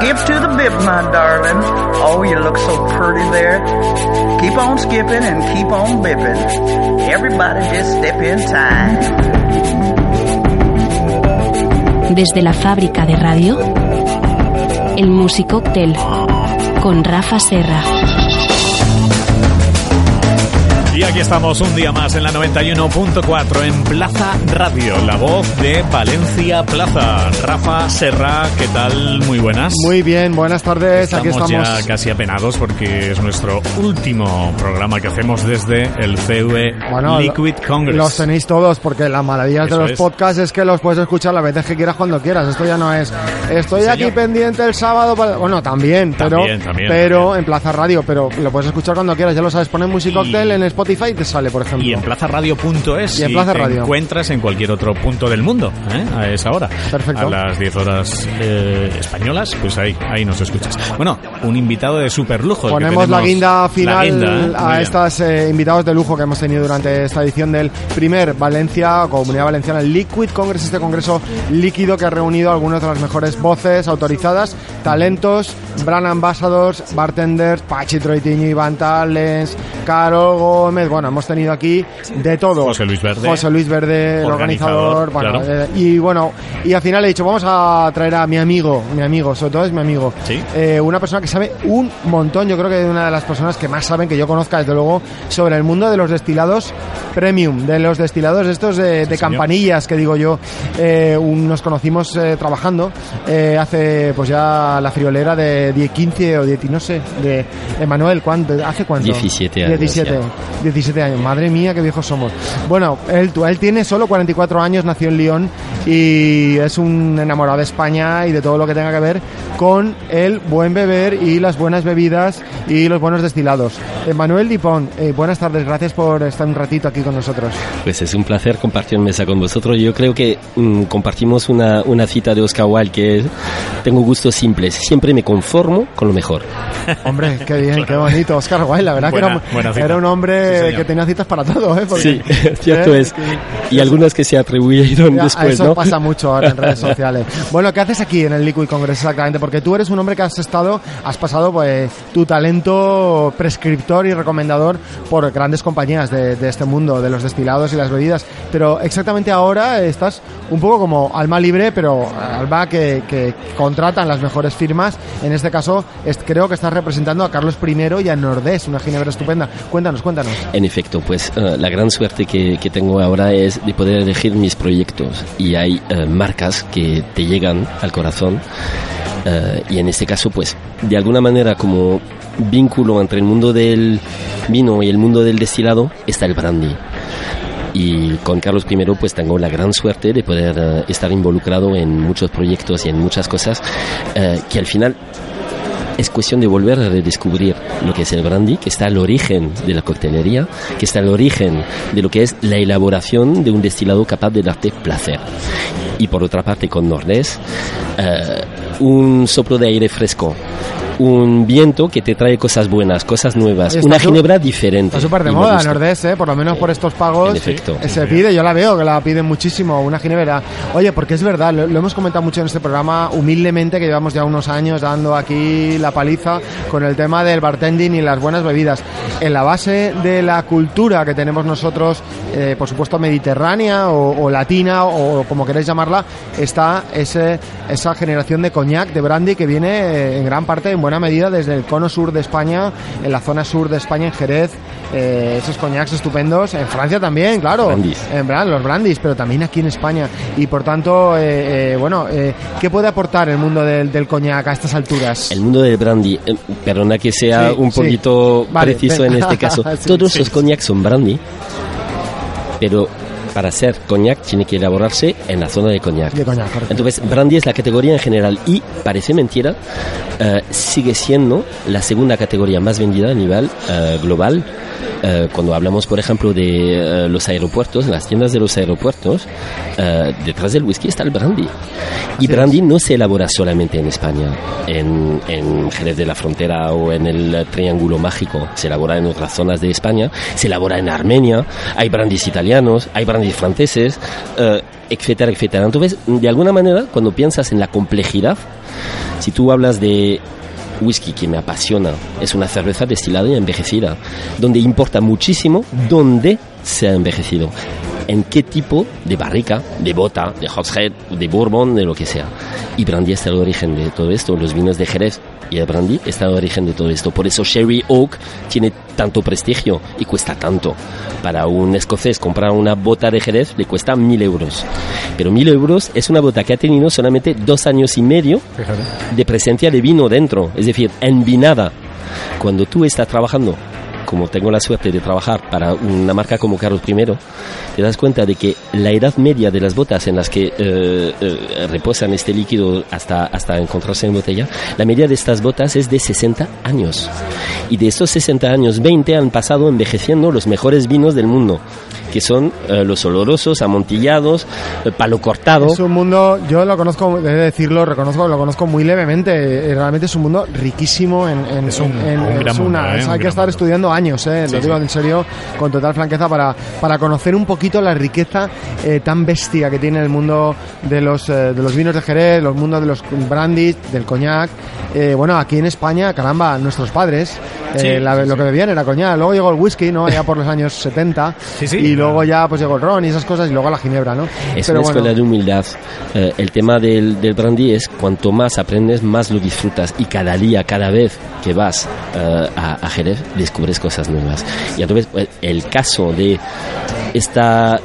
Skip to the bib, my darling. Oh, you look so pretty there. Keep on skipping and keep on bipping. Everybody just step in time. Desde la fábrica de radio, el Musicóctel con Rafa Serra. Y aquí estamos un día más en la 91.4 en Plaza Radio, la voz de Valencia Plaza. Rafa Serra, ¿qué tal? Muy buenas. Muy bien, buenas tardes. Aquí estamos. Ya casi apenados porque es nuestro último programa que hacemos desde el CV Liquid Congress. Los tenéis todos porque la maravilla de los podcasts es que los puedes escuchar las veces que quieras cuando quieras. Esto ya no es... Estoy aquí pendiente el sábado... Para... Bueno, también. En Plaza Radio, pero lo puedes escuchar cuando quieras. Ya lo sabes, pones Musicóctel en Spotify y te sale, por ejemplo. Y en plazaradio.es y te encuentras en cualquier otro punto del mundo, ¿eh? A esa hora. Perfecto. A las 10 horas españolas, pues ahí nos escuchas. Bueno, un invitado de super lujo. Ponemos la guinda final a estos invitados de lujo que hemos tenido durante esta edición del primer Comunidad Valenciana Liquid Congress, este congreso líquido que ha reunido algunas de las mejores voces autorizadas, talentos, brand ambassadors, bartenders, Pachi Troitiño, Iván Talens, Carol Gómez. Bueno, hemos tenido aquí de todo. José Luis Verde, el organizador, y al final he dicho, vamos a traer a mi amigo, sobre todo es mi amigo. ¿Sí? Una persona que sabe un montón, yo creo que es una de las personas que más saben que yo conozca, desde luego, sobre el mundo de los destilados premium, de los destilados estos de campanillas, que digo yo. Nos conocimos trabajando hace pues ya la friolera de 15 o 10, no sé, de Emmanuel, ¿hace cuánto? 17 años. 17 años, madre mía, qué viejos somos. Bueno, él tiene solo 44 años, nació en Lyon y es un enamorado de España y de todo lo que tenga que ver con el buen beber y las buenas bebidas y los buenos destilados. Emmanuel Dupont, buenas tardes, gracias por estar un ratito aquí con nosotros. Pues es un placer compartir mesa con vosotros. Yo creo que compartimos una cita de Oscar Wilde, que es: tengo gustos simples, siempre me conformo con lo mejor. Hombre, qué bien, qué bonito, Oscar Wilde, la verdad que era un hombre que tenía citas para todo, ¿eh? Porque, sí, cierto es. Y algunas que se atribuyeron después, eso, ¿no? Eso pasa mucho ahora en redes sociales. Bueno, ¿qué haces aquí en el Liquid Congress exactamente? Porque tú eres un hombre que has pasado pues tu talento prescriptor y recomendador por grandes compañías de este mundo, de los destilados y las bebidas. Pero exactamente ahora estás un poco como alma libre, pero alma que contratan las mejores firmas. En este caso, creo que estás representando a Carlos I y a Nordes, una ginebra estupenda. Cuéntanos. En efecto, pues la gran suerte que tengo ahora es de poder elegir mis proyectos, y hay marcas que te llegan al corazón, y en este caso pues de alguna manera, como vínculo entre el mundo del vino y el mundo del destilado, está el brandy. Y con Carlos I pues tengo la gran suerte de poder estar involucrado en muchos proyectos y en muchas cosas que al final es cuestión de volver a redescubrir lo que es el brandy, que está al origen de la coctelería, que está al origen de lo que es la elaboración de un destilado capaz de darte placer. Y por otra parte, con Nordes, un soplo de aire fresco, un viento que te trae cosas buenas, cosas nuevas, una ginebra diferente. Está súper de moda Nordes, por lo menos por estos pagos. En efecto. Se pide, yo la veo, que la piden muchísimo, una ginebra. Oye, porque es verdad, lo hemos comentado mucho en este programa, humildemente, que llevamos ya unos años dando aquí la paliza con el tema del bartending y las buenas bebidas. En la base de la cultura que tenemos nosotros, por supuesto mediterránea o latina, o como queréis llamarla, está esa generación de coñac, de brandy, que viene en gran parte, en buena medida, desde el cono sur de España, en la zona sur de España, en Jerez, esos coñacs estupendos, en Francia también, claro, los brandis, pero también aquí en España. Y por tanto, ¿qué puede aportar el mundo del coñac a estas alturas? El mundo del brandy, perdona que sea un poquito preciso en este caso, todos los coñacs son brandy, pero para hacer coñac tiene que elaborarse en la zona de coñac. Entonces, brandy es la categoría en general y, parece mentira, sigue siendo la segunda categoría más vendida a nivel global cuando hablamos, por ejemplo, de los aeropuertos, las tiendas de los aeropuertos, detrás del whisky está el brandy. Y brandy no se elabora solamente en España, en Jerez de la Frontera o en el Triángulo Mágico. Se elabora en otras zonas de España, se elabora en Armenia, hay brandys italianos, hay brandys franceses, etcétera, etcétera. Entonces, de alguna manera, cuando piensas en la complejidad, si tú hablas de whisky, que me apasiona, es una cerveza destilada y envejecida, donde importa muchísimo dónde se ha envejecido, en qué tipo de barrica, de bota, de hogshead, de bourbon, de lo que sea. Y brandy está al origen de todo esto, los vinos de Jerez y el brandy está al origen de todo esto. Por eso Sherry Oak tiene tanto prestigio y cuesta tanto. Para un escocés comprar una bota de Jerez le cuesta 1.000 euros. Pero 1.000 euros es una bota que ha tenido solamente 2 años y medio de presencia de vino dentro, es decir, envinada. Cuando tú estás trabajando, como tengo la suerte de trabajar para una marca como Carlos I, te das cuenta de que la edad media de las botas en las que reposan este líquido hasta encontrarse en botella, la media de estas botas es de 60 años. Y de estos 60 años, 20 han pasado envejeciendo los mejores vinos del mundo, que son los olorosos, amontillados, palo cortado. Es un mundo, yo lo conozco, he de decirlo, reconozco, lo conozco muy levemente. Realmente es un mundo riquísimo hay que estar estudiando años, lo digo en serio, con total franqueza, para conocer un poquito la riqueza tan bestia que tiene el mundo de los vinos de Jerez, los mundos de los brandys, del coñac. Bueno, aquí en España, caramba, nuestros padres, lo que bebían era coñac. Luego llegó el whisky, ¿no? Ya por los años 70. Y luego ya pues llegó el ron y esas cosas, y luego la ginebra, ¿no? Es una escuela de humildad. El tema del brandy es cuanto más aprendes, más lo disfrutas. Y cada día, cada vez que vas a Jerez, descubres cosas nuevas. Y entonces el caso de esta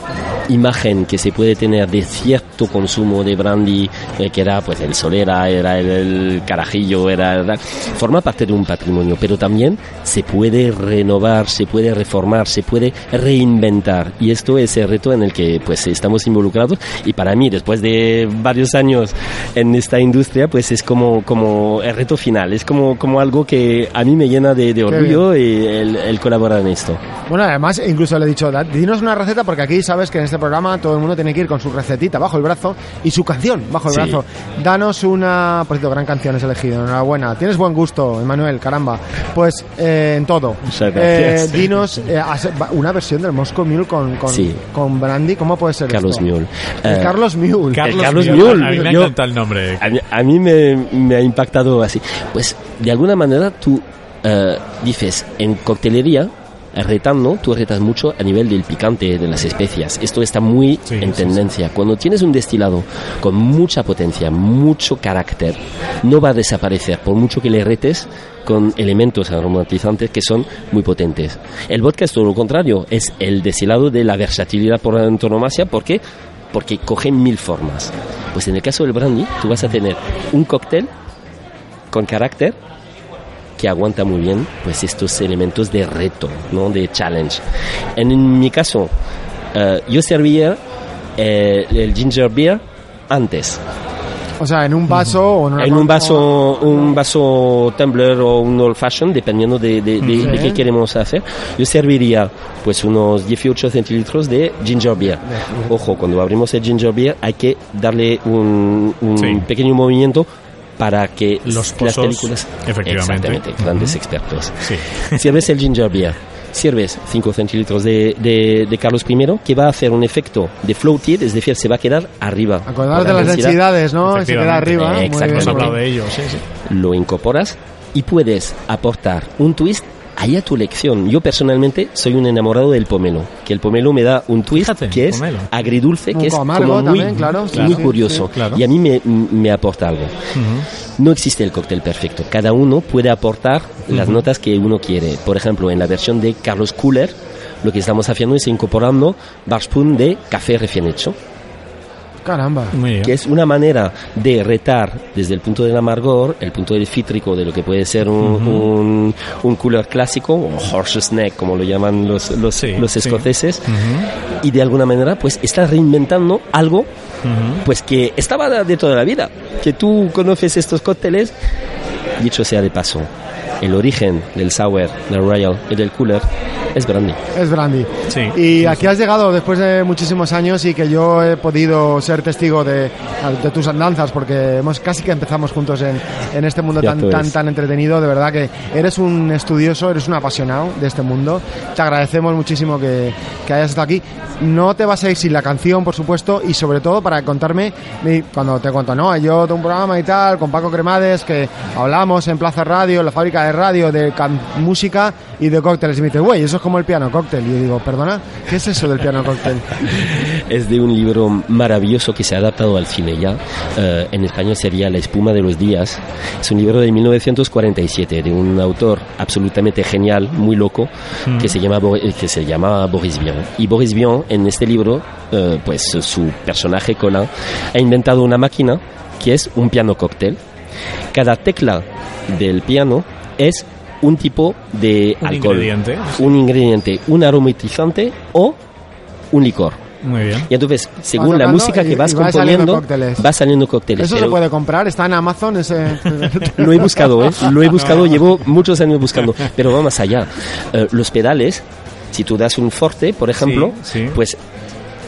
imagen que se puede tener de cierto consumo de brandy, que era pues el Solera, era el Carajillo, forma parte de un patrimonio, pero también se puede renovar, se puede reformar, se puede reinventar, y esto es el reto en el que pues estamos involucrados. Y para mí, después de varios años en esta industria, pues es como el reto final, es como algo que a mí me llena de orgullo y el colaborar en esto. Bueno, además, incluso le he dicho, dinos una receta, porque aquí sabes que en este programa todo el mundo tiene que ir con su recetita bajo el brazo y su canción bajo el brazo. Danos una, por cierto, gran canción has elegido, enhorabuena, tienes buen gusto, Emmanuel, caramba, pues en todo. Dinos una versión del Moscow Mule con brandy, ¿cómo puede ser Carlos esto? Mule. Carlos Mule. A mí me encanta el nombre. A mí me ha impactado así. Pues de alguna manera tú dices, en coctelería, retando, tú retas mucho a nivel del picante, de las especias. Esto está muy en tendencia. Cuando tienes un destilado con mucha potencia, mucho carácter, no va a desaparecer por mucho que le retes con elementos aromatizantes que son muy potentes. El vodka es todo lo contrario, es el destilado de la versatilidad por antonomasia, porque coge 1000 formas. Pues en el caso del brandy, tú vas a tener un cóctel con carácter que aguanta muy bien pues estos elementos de reto, ¿no? De challenge. En mi caso, yo servía el ginger beer antes. O sea, en un vaso o en un vaso, un vaso tumbler o un old fashion, dependiendo de qué queremos hacer. Yo serviría pues unos 18 centilitros de ginger beer. Ojo, cuando abrimos el ginger beer hay que darle un pequeño movimiento para que los pozos, las películas, efectivamente, grandes expertos. Sirves el ginger beer, sirves 5 centilitros de Carlos I, que va a hacer un efecto de floated, es decir, se va a quedar arriba. Acordarte de las densidades, ¿no? Se queda arriba. Exacto. De ello, lo incorporas y puedes aportar un twist ahí a tu elección. Yo personalmente soy un enamorado del pomelo, que el pomelo me da un twist. Fíjate, que es pomelo agridulce, que es como muy, también, muy curioso, y a mí me aporta algo. No existe el cóctel perfecto, cada uno puede aportar las notas que uno quiere. Por ejemplo, en la versión de Carlos Cooler, lo que estamos haciendo es incorporando bar spoon de café recién hecho. Caramba. Que es una manera de retar desde el punto del amargor, el punto del cítrico, de lo que puede ser un cooler clásico, o horse's neck, como lo llaman los escoceses. Y de alguna manera, pues, está reinventando algo pues que estaba de toda la vida. Que tú conoces estos cócteles, dicho sea de paso. el origen del sour, del royal y del cooler es brandy. Es brandy. Sí. Y aquí has llegado después de muchísimos años y que yo he podido ser testigo de tus andanzas, porque hemos casi que empezamos juntos en este mundo tan entretenido. De verdad que eres un estudioso, eres un apasionado de este mundo. Te agradecemos muchísimo que hayas estado aquí. No te vas a ir sin la canción, por supuesto, y sobre todo para contarme, cuando te cuento, no, yo tengo un programa y tal, con Paco Cremades, que hablamos en Plaza Radio, en La Fábrica de Radio, de música y de cócteles. Y me dice, güey, eso es como el piano cóctel. Y yo digo, perdona, ¿qué es eso del piano cóctel? Es de un libro maravilloso que se ha adaptado al cine ya. En español sería La espuma de los días. Es un libro de 1947, de un autor absolutamente genial, muy loco, que se llama Boris Vian. Y Boris Vian, en este libro, pues su personaje Colin ha inventado una máquina que es un piano cóctel. Cada tecla del piano es un tipo de alcohol, un ingrediente, un aromatizante o un licor. Muy bien. Y entonces, según la música que vas componiendo, va saliendo cócteles. Eso se puede comprar, está en Amazon. Lo he buscado, llevo muchos años buscando, pero va más allá. Los pedales, si tú das un forte, por ejemplo, pues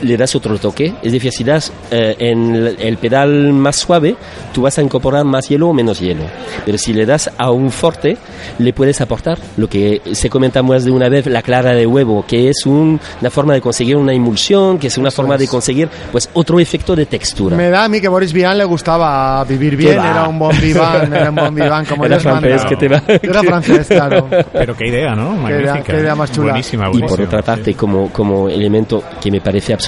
le das otro toque. Es decir, si das en el pedal más suave, tú vas a incorporar más hielo o menos hielo. Pero si le das a un forte, le puedes aportar lo que se comenta más de una vez, la clara de huevo, que es una forma de conseguir una emulsión, que es una forma de conseguir pues otro efecto de textura. Me da a mí que Boris Vian le gustaba vivir bien, era un bon vivant como Dios manda. Era francés, claro. Pero qué idea, ¿no? Magnífica. Qué idea más chula. Buenísima. Y por otra parte, como elemento que me parece absolutamente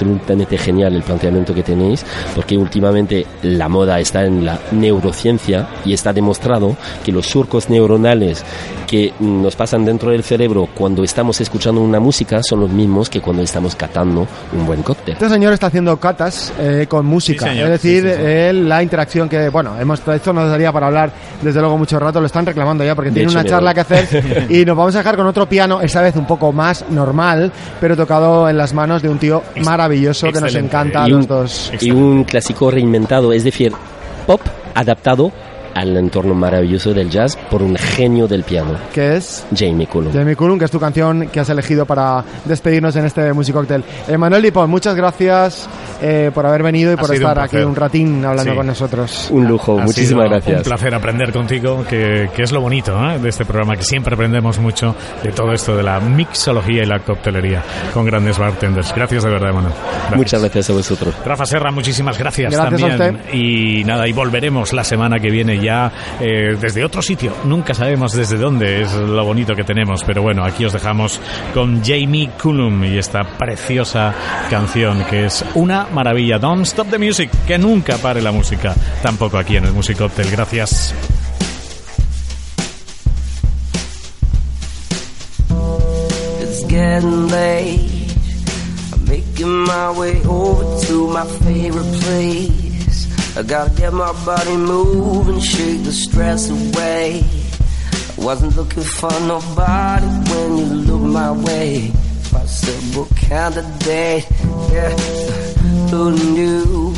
genial el planteamiento que tenéis, porque últimamente la moda está en la neurociencia y está demostrado que los surcos neuronales que nos pasan dentro del cerebro cuando estamos escuchando una música son los mismos que cuando estamos catando un buen cóctel. Este señor está haciendo catas con música, sí, es decir, la interacción que, bueno, esto nos daría para hablar desde luego mucho rato, lo están reclamando ya porque tiene una charla que hacer y nos vamos a dejar con otro piano, esta vez un poco más normal, pero tocado en las manos de un tío maravilloso. Excelente. Que nos encanta a los dos. Y un clásico reinventado, es decir, pop adaptado al entorno maravilloso del jazz por un genio del piano. ¿Qué es? Jamie Cullum. Jamie Cullum, que es tu canción que has elegido para despedirnos en este Musicóctel. Emmanuel Dupont, muchas gracias por haber venido y por estar aquí un ratín hablando con nosotros. Un lujo, muchísimas gracias. Un placer aprender contigo, que es lo bonito de este programa, que siempre aprendemos mucho de todo esto de la mixología y la coctelería con grandes bartenders. Gracias de verdad, Emmanuel. Muchas gracias a vosotros. Rafa Serra, muchísimas gracias también. A usted. Y nada, y volveremos la semana que viene ya desde otro sitio, nunca sabemos desde dónde, es lo bonito que tenemos, pero bueno, aquí os dejamos con Jamie Cullum y esta preciosa canción que es una maravilla, Don't Stop the Music, que nunca pare la música, tampoco aquí en el Musicóctel. Gracias. It's getting late. I'm making my way over to my favorite place. I gotta get my body moving, shake the stress away. I wasn't looking for nobody when you look my way. Possible candidate, yeah. Who knew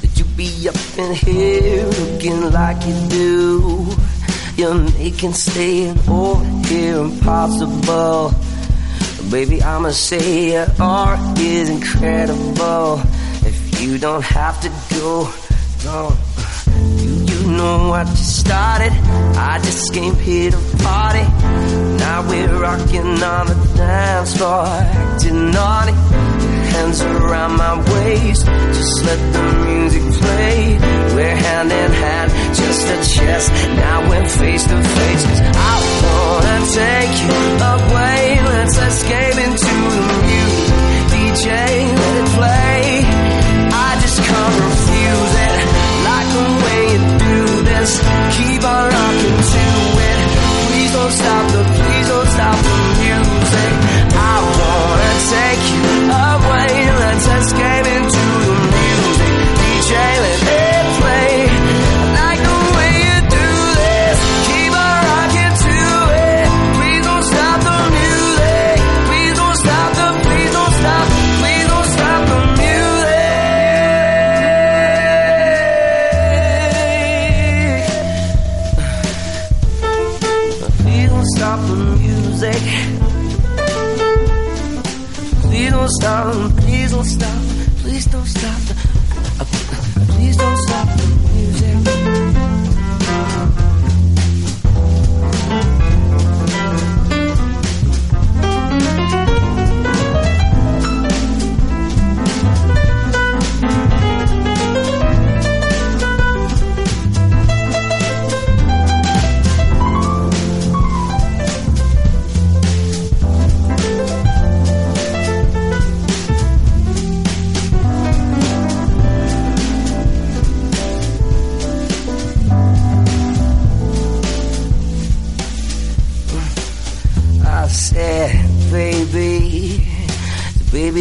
that you'd be up in here looking like you do? You're making staying over here impossible. Baby, I'ma say your art is incredible. You don't have to go, no. Do you know I just started? I just came here to party. Now we're rocking on the dance floor, acting naughty. Your hands around my waist, just let the music play. We're hand in hand, just a chest. Now we're face to face. 'Cause I wanna take you away. Let's escape into the music. DJ, let it play. Can't refuse it, like the way you do this. Keep on rocking to it. Please don't stop the music. I wanna take you away. Let's escape into the music. DJ, let it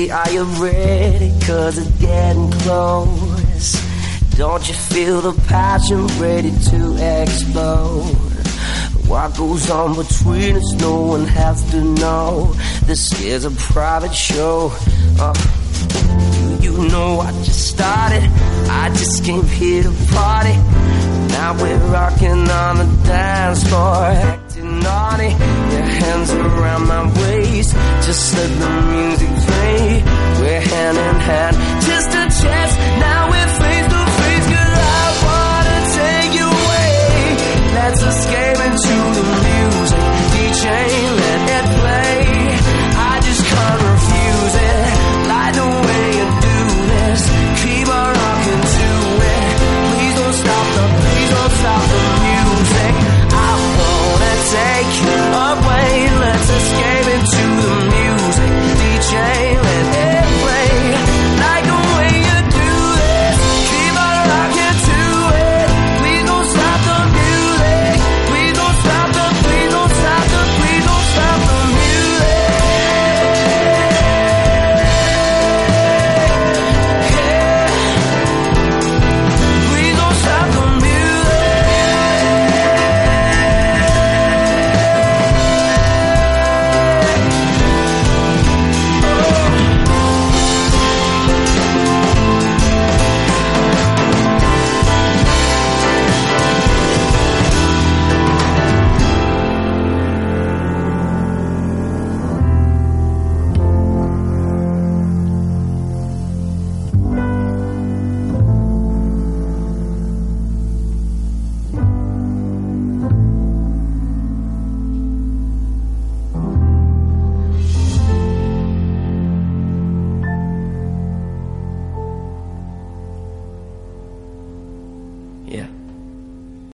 Baby, are you ready? 'Cause it's getting close. Don't you feel the passion ready to explode? What goes on between us, no one has to know. This is a private show. You know I just started. I just came here to party. Now we're rocking on the dance floor, acting naughty. Your hands around my waist, just let the music play. We're hand in hand, just a chance. Now we're free.